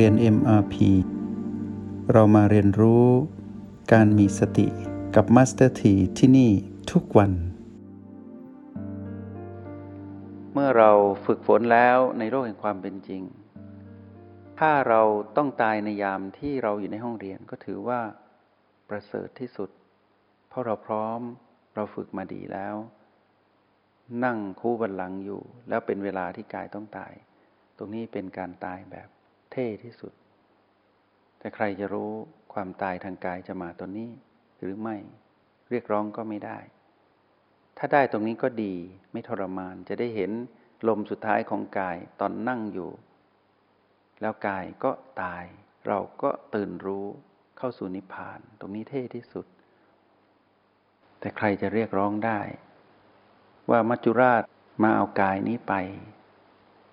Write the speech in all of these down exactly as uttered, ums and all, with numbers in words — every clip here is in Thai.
เรียน เอ็ม อาร์ พี เรามาเรียนรู้การมีสติกับ Master T ที่นี่ทุกวันเมื่อเราฝึกฝนแล้วในโลกแห่งความเป็นจริงถ้าเราต้องตายในยามที่เราอยู่ในห้องเรียนก็ถือว่าประเสริฐที่สุดเพราะเราพร้อมเราฝึกมาดีแล้วนั่งคู่บัลลังก์อยู่แล้วเป็นเวลาที่กายต้องตายตรงนี้เป็นการตายแบบเท่ที่สุดแต่ใครจะรู้ความตายทางกายจะมาตอนนี้หรือไม่เรียกร้องก็ไม่ได้ถ้าได้ตรงนี้ก็ดีไม่ทรมานจะได้เห็นลมสุดท้ายของกายตอนนั่งอยู่แล้วกายก็ตายเราก็ตื่นรู้เข้าสู่นิพพานตรงนี้เท่ที่สุดแต่ใครจะเรียกร้องได้ว่ามัจจุราชมาเอากายนี้ไป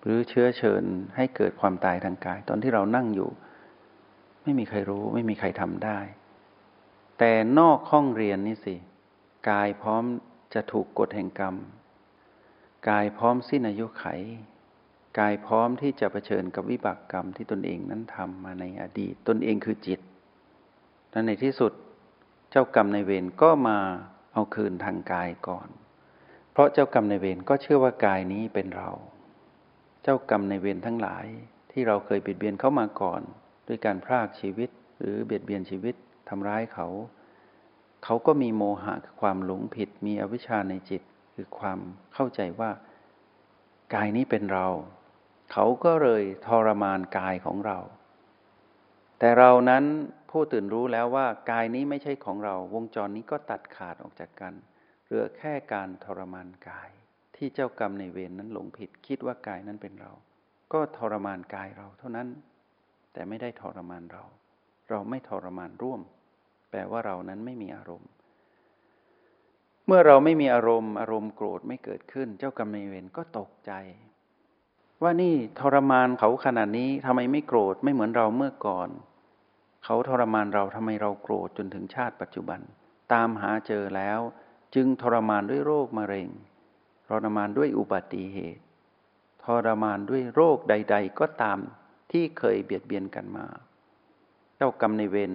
หรือเชื้อเชิญให้เกิดความตายทางกายตอนที่เรานั่งอยู่ไม่มีใครรู้ไม่มีใครทำได้แต่นอกห้องเรียนนี่สิกายพร้อมจะถูกกฎแห่งกรรมกายพร้อมสิ้นอายุไขกายพร้อมที่จะเผชิญกับวิบากกรรมที่ตนเองนั้นทำมาในอดีตตนเองคือจิตและในที่สุดเจ้ากรรมนายเวรก็มาเอาคืนทางกายก่อนเพราะเจ้ากรรมนายเวรก็เชื่อว่ากายนี้เป็นเราเจ้ากรรมนายเวรทั้งหลายที่เราเคยเบียดเบียนเขามาก่อนด้วยการพรากชีวิตหรือเบียดเบียนชีวิตทำร้ายเขาเขาก็มีโมหะคือความหลงผิดมีอวิชชาในจิตคือความเข้าใจว่ากายนี้เป็นเราเขาก็เลยทรมานกายของเราแต่เรานั้นผู้ตื่นรู้แล้วว่ากายนี้ไม่ใช่ของเราวงจรนี้ก็ตัดขาดออกจากกันเหลือแค่การทรมานกายที่เจ้ากรรมนายเวรนั้นหลงผิดคิดว่ากายนั้นเป็นเราก็ทรมานกายเราเท่านั้นแต่ไม่ได้ทรมานเราเราไม่ทรมานร่วมแปลว่าเรานั้นไม่มีอารมณ์เมื่อเราไม่มีอารมณ์อารมณ์โกรธไม่เกิดขึ้นเจ้ากรรมนายเวรก็ตกใจว่านี่ทรมานเขาขนาดนี้ทำไมไม่โกรธไม่เหมือนเราเมื่อก่อนเขาทรมานเราทำไมเราโกรธจนถึงชาติปัจจุบันตามหาเจอแล้วจึงทรมานด้วยโรคมะเร็งทรมานด้วยอุบัติเหตุทรมานด้วยโรคใดๆก็ตามที่เคยเบียดเบียนกันมาเจ้ากรรมนายเวร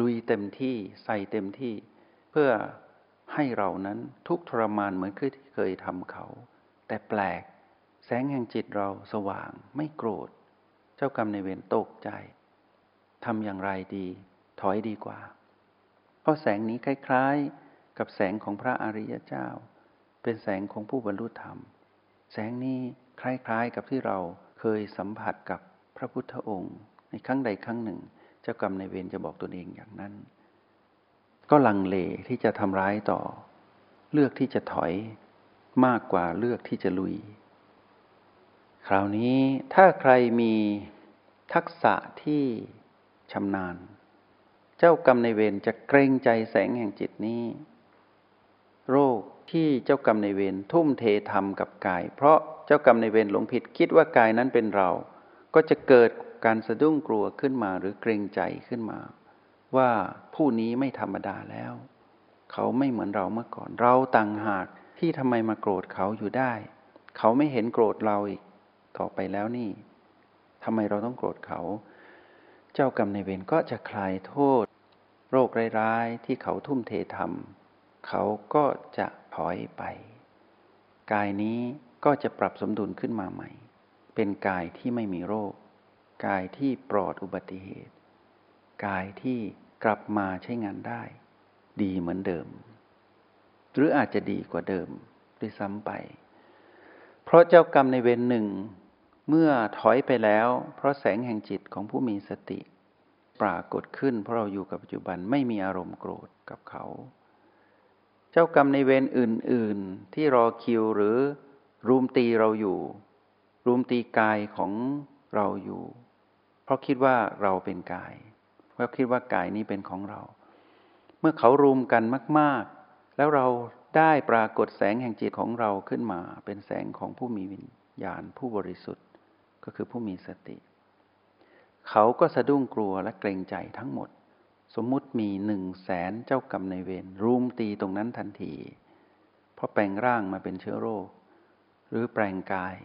ลุยเต็มที่ใส่เต็มที่เพื่อให้เรานั้นทุกทรมานเหมือนที่เคยทำเขาแต่แปลกแสงแห่งจิตเราสว่างไม่โกรธเจ้ากรรมนายเวรตกใจทำอย่างไรดีถอยดีกว่าเพราะแสงนี้คล้ายๆกับแสงของพระอริยเจ้าเป็นแสงของผู้บรรลุธรรมแสงนี้คล้ายๆกับที่เราเคยสัมผัสกับพระพุทธองค์ในครั้งใดครั้งหนึ่งเจ้ากรรมนายเวรจะบอกตนเองอย่างนั้นก็ลังเลที่จะทำร้ายต่อเลือกที่จะถอยมากกว่าเลือกที่จะลุยคราวนี้ถ้าใครมีทักษะที่ชำนาญเจ้ากรรมนายเวรจะเกรงใจแสงแห่งจิตนี้โรคที่เจ้ากรรมนายเวรทุ่มเททำกับกายเพราะเจ้ากรรมนายเวรหลงผิดคิดว่ากายนั้นเป็นเราก็จะเกิดการสะดุ้งกลัวขึ้นมาหรือเกรงใจขึ้นมาว่าผู้นี้ไม่ธรรมดาแล้วเขาไม่เหมือนเราเมื่อก่อนเราต่างหากที่ทำไมมาโกรธเขาอยู่ได้เขาไม่เห็นโกรธเราอีกต่อไปแล้วนี่ทำไมเราต้องโกรธเขาเจ้ากรรมนายเวรก็จะคลายโทษโรคร้ายๆที่เขาทุ่มเททำเขาก็จะถอยไปกายนี้ก็จะปรับสมดุลขึ้นมาใหม่เป็นกายที่ไม่มีโรคกายที่ปลอดอุบัติเหตุกายที่กลับมาใช้งานได้ดีเหมือนเดิมหรืออาจจะดีกว่าเดิมด้วยซ้ำไปเพราะเจ้ากรรมนายเวรหนึ่งเมื่อถอยไปแล้วเพราะแสงแห่งจิตของผู้มีสติปรากฏขึ้นเพราะเราอยู่กับปัจจุบันไม่มีอารมณ์โกรธกับเขาเจ้ากรรมนายเวรอื่นๆที่รอคิวหรือรุมตีเราอยู่รุมตีกายของเราอยู่เพราะคิดว่าเราเป็นกายเพราะคิดว่ากายนี้เป็นของเราเมื่อเขารุมกันมากๆแล้วเราได้ปรากฏแสงแห่งจิตของเราขึ้นมาเป็นแสงของผู้มีวิญญาณผู้บริสุทธิ์ก็คือผู้มีสติเขาก็สะดุ้งกลัวและเกรงใจทั้งหมดสมมุติมีหนึ่งแสนเจ้ากรรมนายเวรรุมตีตรงนั้นทันทีเพราะแปลงร่างมาเป็นเชื้อโรคหรือแปลงกาย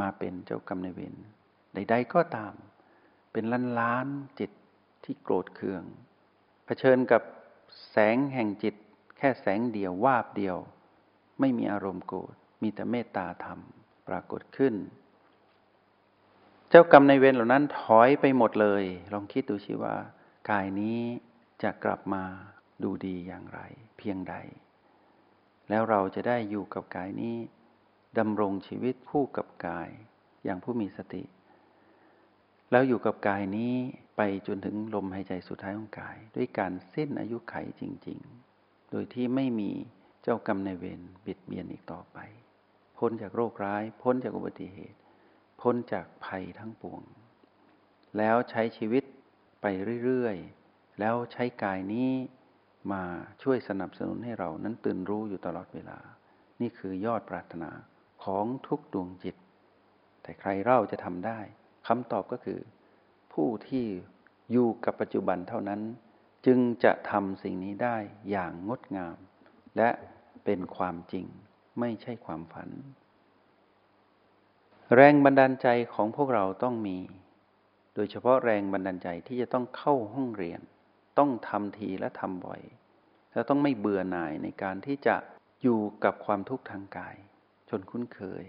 มาเป็นเจ้ากรรมนายเวรใดๆก็ตาม เป็นล้านล้านจิตที่โกรธเคืองเผชิญกับแสงแห่งจิตแค่แสงเดียววาบเดียวไม่มีอารมณ์โกรธมีแต่เมตตาธรรมปรากฏขึ้นเจ้ากรรมนายเวรเหล่านั้นถอยไปหมดเลยลองคิดดูสิว่ากายนี้จะกลับมาดูดีอย่างไรเพียงใดแล้วเราจะได้อยู่กับกายนี้ดำรงชีวิตคู่กับกายอย่างผู้มีสติแล้วอยู่กับกายนี้ไปจนถึงลมหายใจสุดท้ายของกายด้วยการสิ้นอายุไขจริงๆโดยที่ไม่มีเจ้ากรรมนายเวรบิดเบียนอีกต่อไปพ้นจากโรคร้ายพ้นจากอุบัติเหตุพ้นจากภัยทั้งปวงแล้วใช้ชีวิตไปเรื่อยๆแล้วใช้กายนี้มาช่วยสนับสนุนให้เรานั้นตื่นรู้อยู่ตลอดเวลานี่คือยอดปรารถนาของทุกดวงจิตแต่ใครเล่าจะทำได้คำตอบก็คือผู้ที่อยู่กับปัจจุบันเท่านั้นจึงจะทำสิ่งนี้ได้อย่างงดงามและเป็นความจริงไม่ใช่ความฝันแรงบันดาลใจของพวกเราต้องมีโดยเฉพาะแรงบันดาลใจที่จะต้องเข้าห้องเรียนต้องทำทีและทำบ่อยและต้องไม่เบื่อหน่ายในการที่จะอยู่กับความทุกข์ทางกายจนคุ้นเคย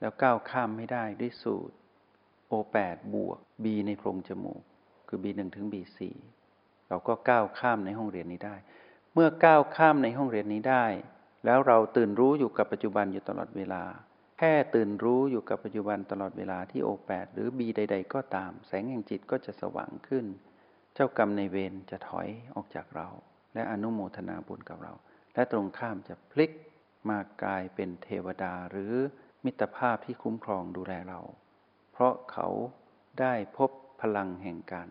แล้วก้าวข้ามให้ได้ด้วยสูตร โอ แปด บวก B ในโพรงจมูกคือ บี หนึ่ง ถึง บี สี่ เราก็ก้าวข้ามในห้องเรียนนี้ได้เมื่อก้าวข้ามในห้องเรียนนี้ได้แล้วเราตื่นรู้อยู่กับปัจจุบันอยู่ตลอดเวลาแค่ตื่นรู้อยู่กับปัจจุบันตลอดเวลาที่ โอ แปด หรือ B ใดๆก็ตามแสงแห่งจิตก็จะสว่างขึ้นเจ้ากรรมนายเวรจะถอยออกจากเราและอนุโมทนาบุญกับเราและตรงข้ามจะพลิกมากลายเป็นเทวดาหรือมิตรภาพที่คุ้มครองดูแลเราเพราะเขาได้พบพลังแห่งการ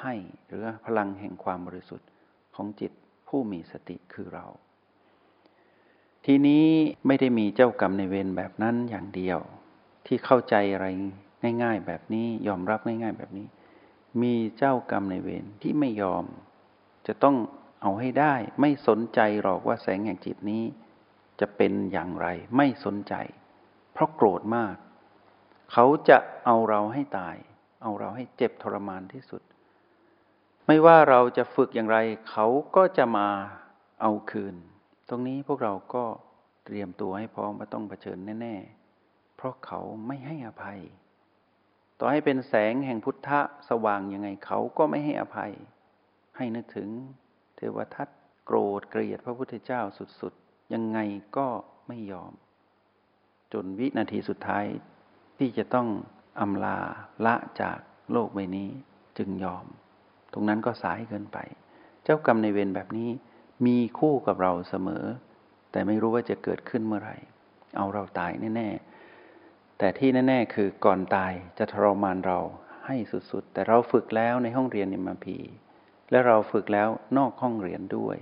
ให้หรือพลังแห่งความบริสุทธิ์ของจิตผู้มีสติคือเราทีนี้ไม่ได้มีเจ้ากรรมนายเวรแบบนั้นอย่างเดียวที่เข้าใจอะไรง่ายๆแบบนี้ยอมรับง่ายๆแบบนี้มีเจ้ากรรมนายเวรที่ไม่ยอมจะต้องเอาให้ได้ไม่สนใจหรอกว่าแสงแห่งจิตนี้จะเป็นอย่างไรไม่สนใจเพราะโกรธมากเขาจะเอาเราให้ตายเอาเราให้เจ็บทรมานที่สุดไม่ว่าเราจะฝึกอย่างไรเขาก็จะมาเอาคืนตรงนี้พวกเราก็เตรียมตัวให้พร้อมว่าต้องเผชิญแน่ๆเพราะเขาไม่ให้อภัยต่อให้เป็นแสงแห่งพุทธะสว่างยังไงเขาก็ไม่ให้อภัยให้นึกถึงเทวทัตโกรธเกลียดพระพุทธเจ้าสุดๆยังไงก็ไม่ยอมจนวินาทีสุดท้ายที่จะต้องอำลาละจากโลกใบนี้จึงยอมตรงนั้นก็สายเกินไปเจ้ากรรมนายเวรแบบนี้มีคู่กับเราเสมอแต่ไม่รู้ว่าจะเกิดขึ้นเมื่อไหร่เอาเราตายแน่ๆแต่ที่แน่ๆคือก่อนตายจะทรมานเราให้สุดๆแต่เราฝึกแล้วในห้องเรียน เอ็ม อาร์ พี และเราฝึกแล้วนอกห้องเรียนด้วย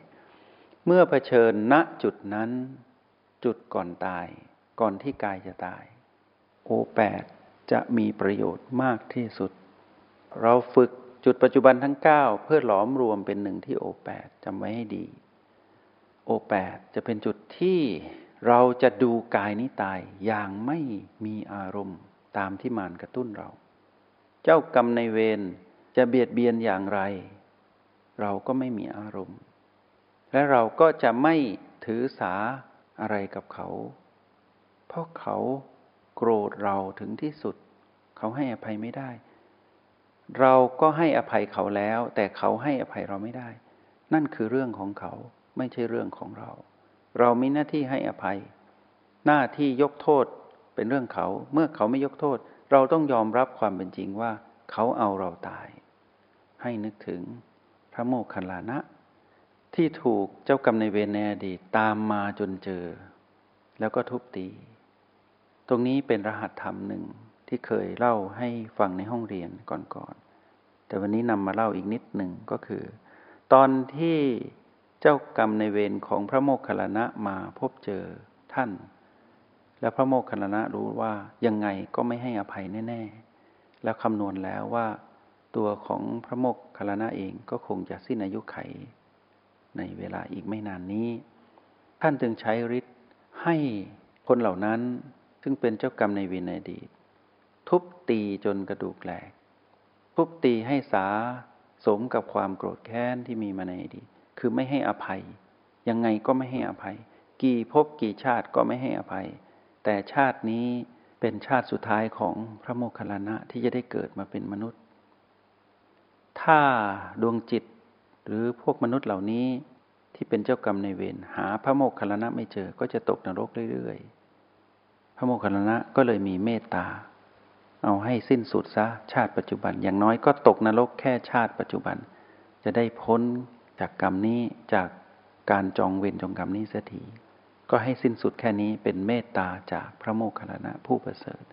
เมื่อเผชิญณจุดนั้นจุดก่อนตายก่อนที่กายจะตาย โอ แปด จะมีประโยชน์มากที่สุดเราฝึกจุดปัจจุบันทั้งเก้าเพื่อหลอมรวมเป็นหนึ่งที่ โอ แปด จำไว้ให้ดีโอ แปด จะเป็นจุดที่เราจะดูกายนี้ตายอย่างไม่มีอารมณ์ตามที่มารกระตุ้นเราเจ้ากรรมนายเวรจะเบียดเบียนอย่างไรเราก็ไม่มีอารมณ์และเราก็จะไม่ถือสาอะไรกับเขาเพราะเขาโกรธเราถึงที่สุดเขาให้อภัยไม่ได้เราก็ให้อภัยเขาแล้วแต่เขาให้อภัยเราไม่ได้นั่นคือเรื่องของเขาไม่ใช่เรื่องของเราเรามีหน้าที่ให้อภัยหน้าที่ยกโทษเป็นเรื่องเขาเมื่อเขาไม่ยกโทษเราต้องยอมรับความเป็นจริงว่าเขาเอาเราตายให้นึกถึงพระโมคคัลลานะที่ถูกเจ้ากรรมนายเวรในอดีตตามมาจนเจอแล้วก็ทุบตีตรงนี้เป็นรหัสธรรมหนึ่งที่เคยเล่าให้ฟังในห้องเรียนก่อนๆแต่วันนี้นำมาเล่าอีกนิดหนึ่งก็คือตอนที่เจ้ากรรมนายเวรของพระโมคคัลลานะมาพบเจอท่านและพระโมคคัลลานะรู้ว่ายังไงก็ไม่ให้อภัยแน่ๆแล้วคำนวณแล้วว่าตัวของพระโมคคัลลานะเองก็คงจะสิ้นอายุไขในเวลาอีกไม่นานนี้ท่านจึงใช้ฤทธิ์ให้คนเหล่านั้นซึ่งเป็นเจ้ากรรมนายเวรในอดีตทุบตีจนกระดูกแหลก ทุบตีให้สาสมกับความโกรธแค้นที่มีมาในอดีตคือไม่ให้อภัยยังไงก็ไม่ให้อภัยกี่ภพกี่ชาติก็ไม่ให้อภัยแต่ชาตินี้เป็นชาติสุดท้ายของพระโมคคัลลานะที่จะได้เกิดมาเป็นมนุษย์ถ้าดวงจิตหรือพวกมนุษย์เหล่านี้ที่เป็นเจ้ากรรมในเวรหาพระโมคคัลลานะไม่เจอก็จะตกนรกเรื่อยๆพระโมคคัลลานะก็เลยมีเมตตาเอาให้สิ้นสุดซะชาติปัจจุบันอย่างน้อยก็ตกนรกแค่ชาติปัจจุบันจะได้พ้นจากกรรมนี้จากการจองเวรจองกรรมนี้เสียทีก็ให้สิ้นสุดแค่นี้เป็นเมตตาจากพระโมคคัลลานะผู้ประเสริฐ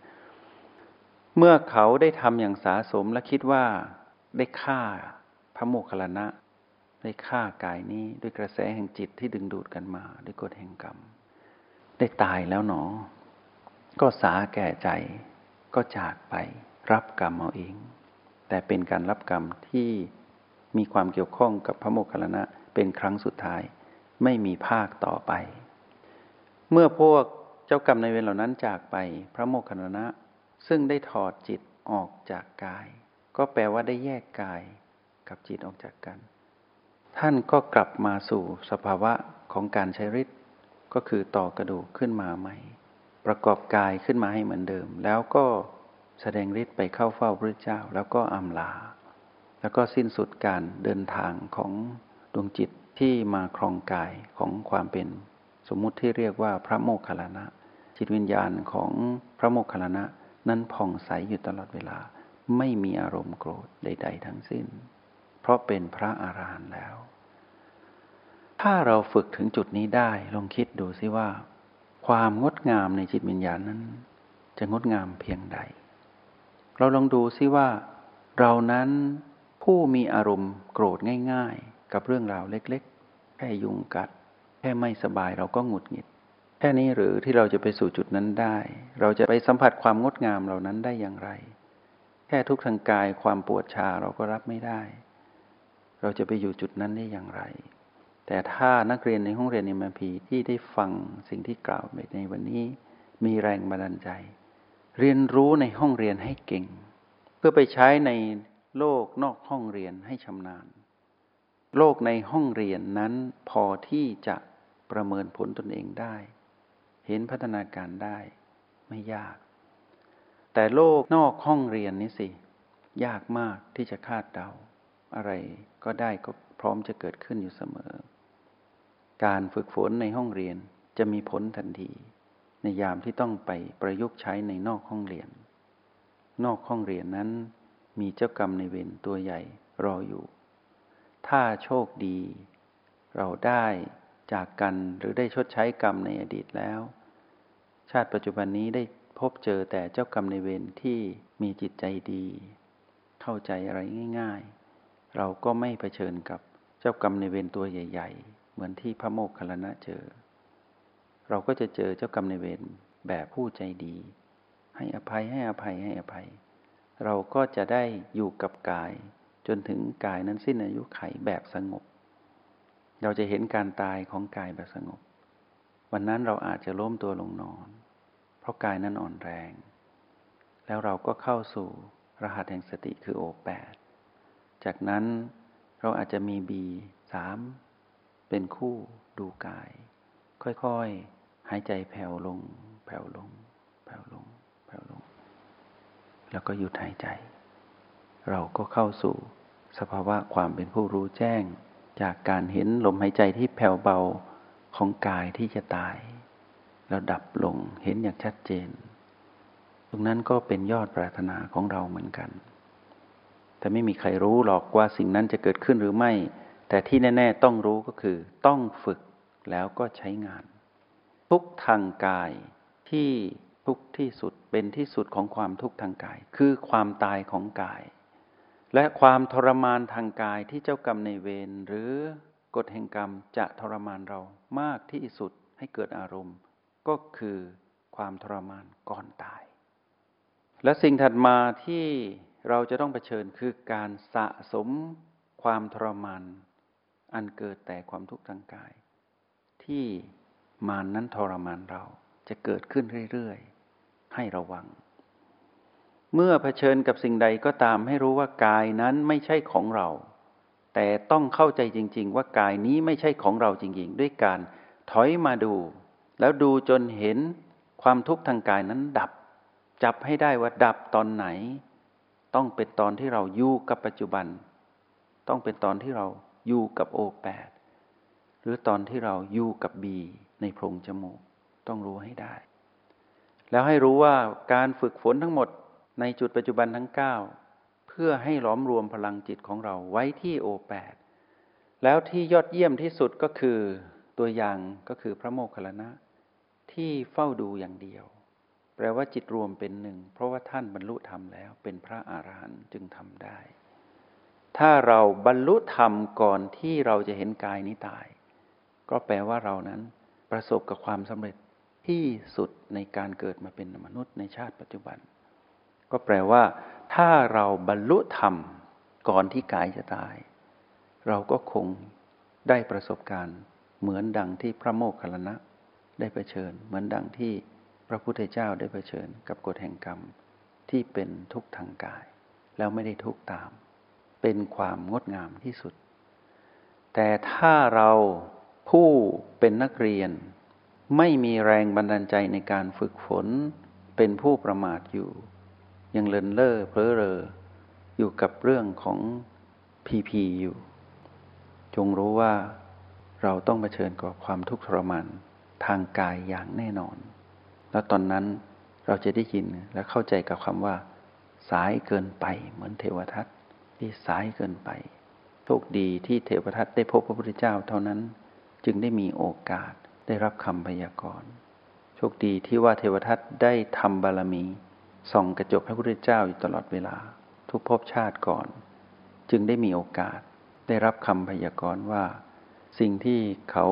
เมื่อเขาได้ทำอย่างสาสมและคิดว่าได้ฆ่าพระโมคคัลลานะได้ฆ่ากายนี้ด้วยกระแสแห่งจิตที่ดึงดูดกันมาด้วยกฎแห่งกรรมได้ตายแล้วหนอก็สาแก่ใจก็จากไปรับกรรมเอาเองแต่เป็นการรับกรรมที่มีความเกี่ยวข้องกับพระโมคคัลลานะเป็นครั้งสุดท้ายไม่มีภาคต่อไปเมื่อพวกเจ้ากรรมนายเวรเหล่านั้นจากไปพระโมคคัลลานะซึ่งได้ถอดจิตออกจากกายก็แปลว่าได้แยกกายกับจิตออกจากกันท่านก็กลับมาสู่สภาวะของการใช้ฤทธิ์ก็คือต่อกระดูกขึ้นมาใหม่ประกอบกายขึ้นมาให้เหมือนเดิมแล้วก็แสดงฤทธิ์ไปเข้าเฝ้าพระเจ้าแล้วก็อำลาแล้วก็สิ้นสุดการเดินทางของดวงจิตที่มาครองกายของความเป็นสมมุติที่เรียกว่าพระโมคคัลลานะจิตวิญญาณของพระโมคคัลลานะนั้นผ่องใสอยู่ตลอดเวลาไม่มีอารมณ์โกรธใดๆทั้งสิ้นเพราะเป็นพระอรหันต์แล้วถ้าเราฝึกถึงจุดนี้ได้ลองคิดดูสิว่าความงดงามในจิตวิญญาณนั้นจะงดงามเพียงใดเราลองดูสิว่าเรานั้นผู้มีอารมณ์โกรธง่ายๆกับเรื่องราวเล็กๆแค่ยุงกัดแค่ไม่สบายเราก็หงุดหงิดแค่นี้หรือที่เราจะไปสู่จุดนั้นได้เราจะไปสัมผัสความงดงามเหล่านั้นได้อย่างไรแค่ทุกข์ทางกายความปวดชาเราก็รับไม่ได้เราจะไปอยู่จุดนั้นได้อย่างไรแต่ถ้านักเรียนในห้องเรียน เอ็ม พี ที่ได้ฟังสิ่งที่กล่าวในวันนี้มีแรงบันดาลใจเรียนรู้ในห้องเรียนให้เก่งเพื่อไปใช้ในโลกนอกห้องเรียนให้ชำนาญโลกในห้องเรียนนั้นพอที่จะประเมินผลตนเองได้เห็นพัฒนาการได้ไม่ยากแต่โลกนอกห้องเรียนนี่สิยากมากที่จะคาดเดาอะไรก็ได้ก็พร้อมจะเกิดขึ้นอยู่เสมอการฝึกฝนในห้องเรียนจะมีผลทันทีในยามที่ต้องไปประยุกต์ใช้ในนอกห้องเรียนนอกห้องเรียนนั้นมีเจ้ากรรมนายเวรตัวใหญ่รออยู่ถ้าโชคดีเราได้จากกันหรือได้ชดใช้กรรมในอดีตแล้วชาติปัจจุบันนี้ได้พบเจอแต่เจ้ากรรมนายเวรที่มีจิตใจดีเข้าใจอะไรง่ายๆเราก็ไม่เผชิญกับเจ้ากรรมนายเวรตัวใหญ่ๆเหมือนที่พระโมคคัลลานะเจอเราก็จะเจอเจ้ากรรมนายเวรแบบผู้ใจดีให้อภัยให้อภัยให้อภัยเราก็จะได้อยู่กับกายจนถึงกายนั้นสิ้นอายุไขแบบสงบเราจะเห็นการตายของกายแบบสงบวันนั้นเราอาจจะล้มตัวลงนอนเพราะกายนั้นอ่อนแรงแล้วเราก็เข้าสู่รหัสแห่งสติคือโอแปดจากนั้นเราอาจจะมีบีสามเป็นคู่ดูกายค่อยๆหายใจแผ่วลงแผ่วลงแผ่วลงแผ่วลงแล้วก็หยุดหายใจเราก็เข้าสู่สภาวะความเป็นผู้รู้แจ้งจากการเห็นลมหายใจที่แผ่วเบาของกายที่จะตายแล้วดับลงเห็นอย่างชัดเจนตรงนั้นก็เป็นยอดปรารถนาของเราเหมือนกันแต่ไม่มีใครรู้หรอกว่าสิ่งนั้นจะเกิดขึ้นหรือไม่แต่ที่แน่ๆต้องรู้ก็คือต้องฝึกแล้วก็ใช้งานทุกข์ทางกายที่ทุกข์ที่สุดเป็นที่สุดของความทุกข์ทางกายคือความตายของกายและความทรมานทางกายที่เจ้ากรรมนายเวรหรือกฎแห่งกรรมจะทรมานเรามากที่สุดให้เกิดอารมณ์ก็คือความทรมานก่อนตายและสิ่งถัดมาที่เราจะต้องเผชิญคือการสะสมความทรมานอันเกิดแต่ความทุกข์ทางกายที่มารนั้นทรมานเราจะเกิดขึ้นเรื่อยๆให้ระวัง เมื่อเผชิญกับสิ่งใดก็ตามให้รู้ว่ากายนั้นไม่ใช่ของเราแต่ต้องเข้าใจจริงๆว่ากายนี้ไม่ใช่ของเราจริงๆด้วยการถอยมาดูแล้วดูจนเห็นความทุกข์ทางกายนั้นดับจับให้ได้ว่าดับตอนไหนต้องเป็นตอนที่เราอยู่กับปัจจุบันต้องเป็นตอนที่เราอยู่กับโอแปดหรือตอนที่เราอยู่กับบีในโพรงจมูกต้องรู้ให้ได้แล้วให้รู้ว่าการฝึกฝนทั้งหมดในจุดปัจจุบันทั้งเก้าเพื่อให้หลอมรวมพลังจิตของเราไว้ที่โอแปดแล้วที่ยอดเยี่ยมที่สุดก็คือตัวอย่างก็คือพระโมคคัลลานะที่เฝ้าดูอย่างเดียวแปลว่าจิตรวมเป็นหนึ่งเพราะว่าท่านบรรลุธรรมแล้วเป็นพระอรหันต์จึงทำได้ถ้าเราบรรลุธรรมก่อนที่เราจะเห็นกายนี้ตายก็แปลว่าเรานั้นประสบกับความสำเร็จที่สุดในการเกิดมาเป็นมนุษย์ในชาติปัจจุบันก็แปลว่าถ้าเราบรรลุธรรมก่อนที่กายจะตายเราก็คงได้ประสบการณ์เหมือนดังที่พระโมคคัลลานะได้เผชิญเหมือนดังที่พระพุทธเจ้าได้เผชิญกับกฎแห่งกรรมที่เป็นทุกข์ทางกายแล้วไม่ได้ทุกข์ตามเป็นความงดงามที่สุดแต่ถ้าเราผู้เป็นนักเรียนไม่มีแรงบันดาลใจในการฝึกฝนเป็นผู้ประมาทอยู่ยังเลินเล่อเพ้อเรออยู่กับเรื่องของพีพีอยู่จงรู้ว่าเราต้องเผชิญกับความทุกข์ทรมานทางกายอย่างแน่นอนแล้วตอนนั้นเราจะได้ยินและเข้าใจกับคำว่าสายเกินไปเหมือนเทวทัตที่สายเกินไปโชคดีที่เทวทัตได้พบพระพุทธเจ้าเท่านั้นจึงได้มีโอกาสได้รับคำพยากรณ์โชคดีที่ว่าเทวทัตได้ทำบารมีส่องกระจกพระพุทธเจ้าอยู่ตลอดเวลาทุกภพชาติก่อนจึงได้มีโอกาสได้รับคำพยากรณ์ว่าสิ่งที่เขา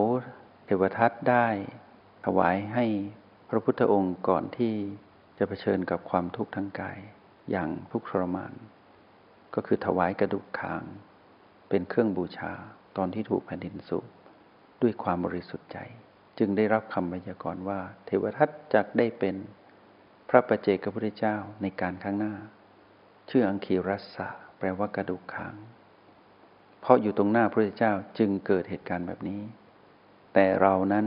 เทวทัตได้ถวายให้พระพุทธองค์ก่อนที่จะเผชิญกับความทุกข์ทางกายอย่างทุกข์ทรมานก็คือถวายกระดูกคางเป็นเครื่องบูชาตอนที่ถูกแผ่นดินสูบด้วยความบริสุทธิ์ใจจึงได้รับคำพยากรณ์ว่าเทวทัตจักได้เป็นพระปัจเจกพุทธเจ้าในการข้างหน้าชื่ออังคีรัสสะแปลว่ากระดูกคางเพราะอยู่ตรงหน้าพระพุทธเจ้าจึงเกิดเหตุการณ์แบบนี้แต่เรานั้น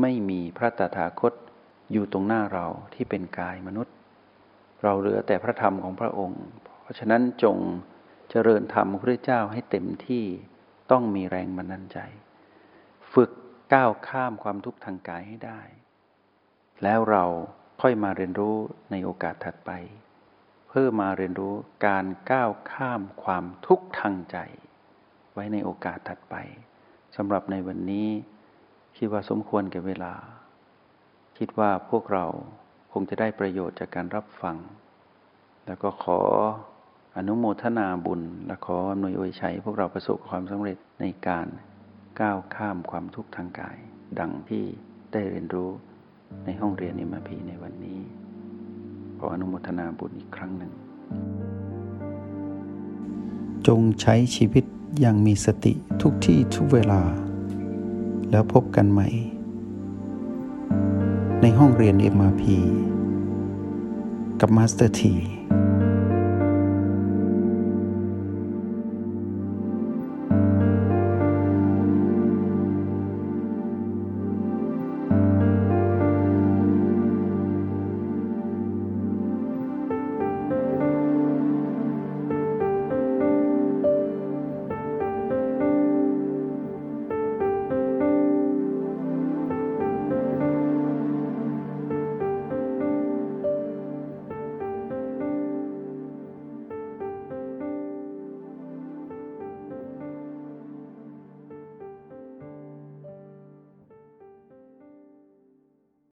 ไม่มีพระตถาคตอยู่ตรงหน้าเราที่เป็นกายมนุษย์เราเหลือแต่พระธรรมของพระองค์เพราะฉะนั้นจงเจริญธรรมของพระเจ้าให้เต็มที่ต้องมีแรงบันดาลใจฝึกก้าวข้ามความทุกข์ทางกายให้ได้แล้วเราค่อยมาเรียนรู้ในโอกาสถัดไปเพื่อมาเรียนรู้การก้าวข้ามความทุกข์ทางใจไว้ในโอกาสถัดไปสำหรับในวันนี้คิดว่าสมควรแก่เวลาคิดว่าพวกเราคงจะได้ประโยชน์จากการรับฟังแล้วก็ขออนุโมทนาบุญและขออำนวยอวยชัยพวกเราประสบความสำเร็จในการก้าวข้ามความทุกข์ทางกายดังที่ได้เรียนรู้ในห้องเรียน เอ็ม อาร์ พี ในวันนี้ขออนุโมทนาบุญอีกครั้งหนึ่งจงใช้ชีวิตอย่างมีสติทุกที่ทุกเวลาแล้วพบกันใหม่ในห้องเรียน เอ็ม อาร์ พี กับมาสเตอร์ที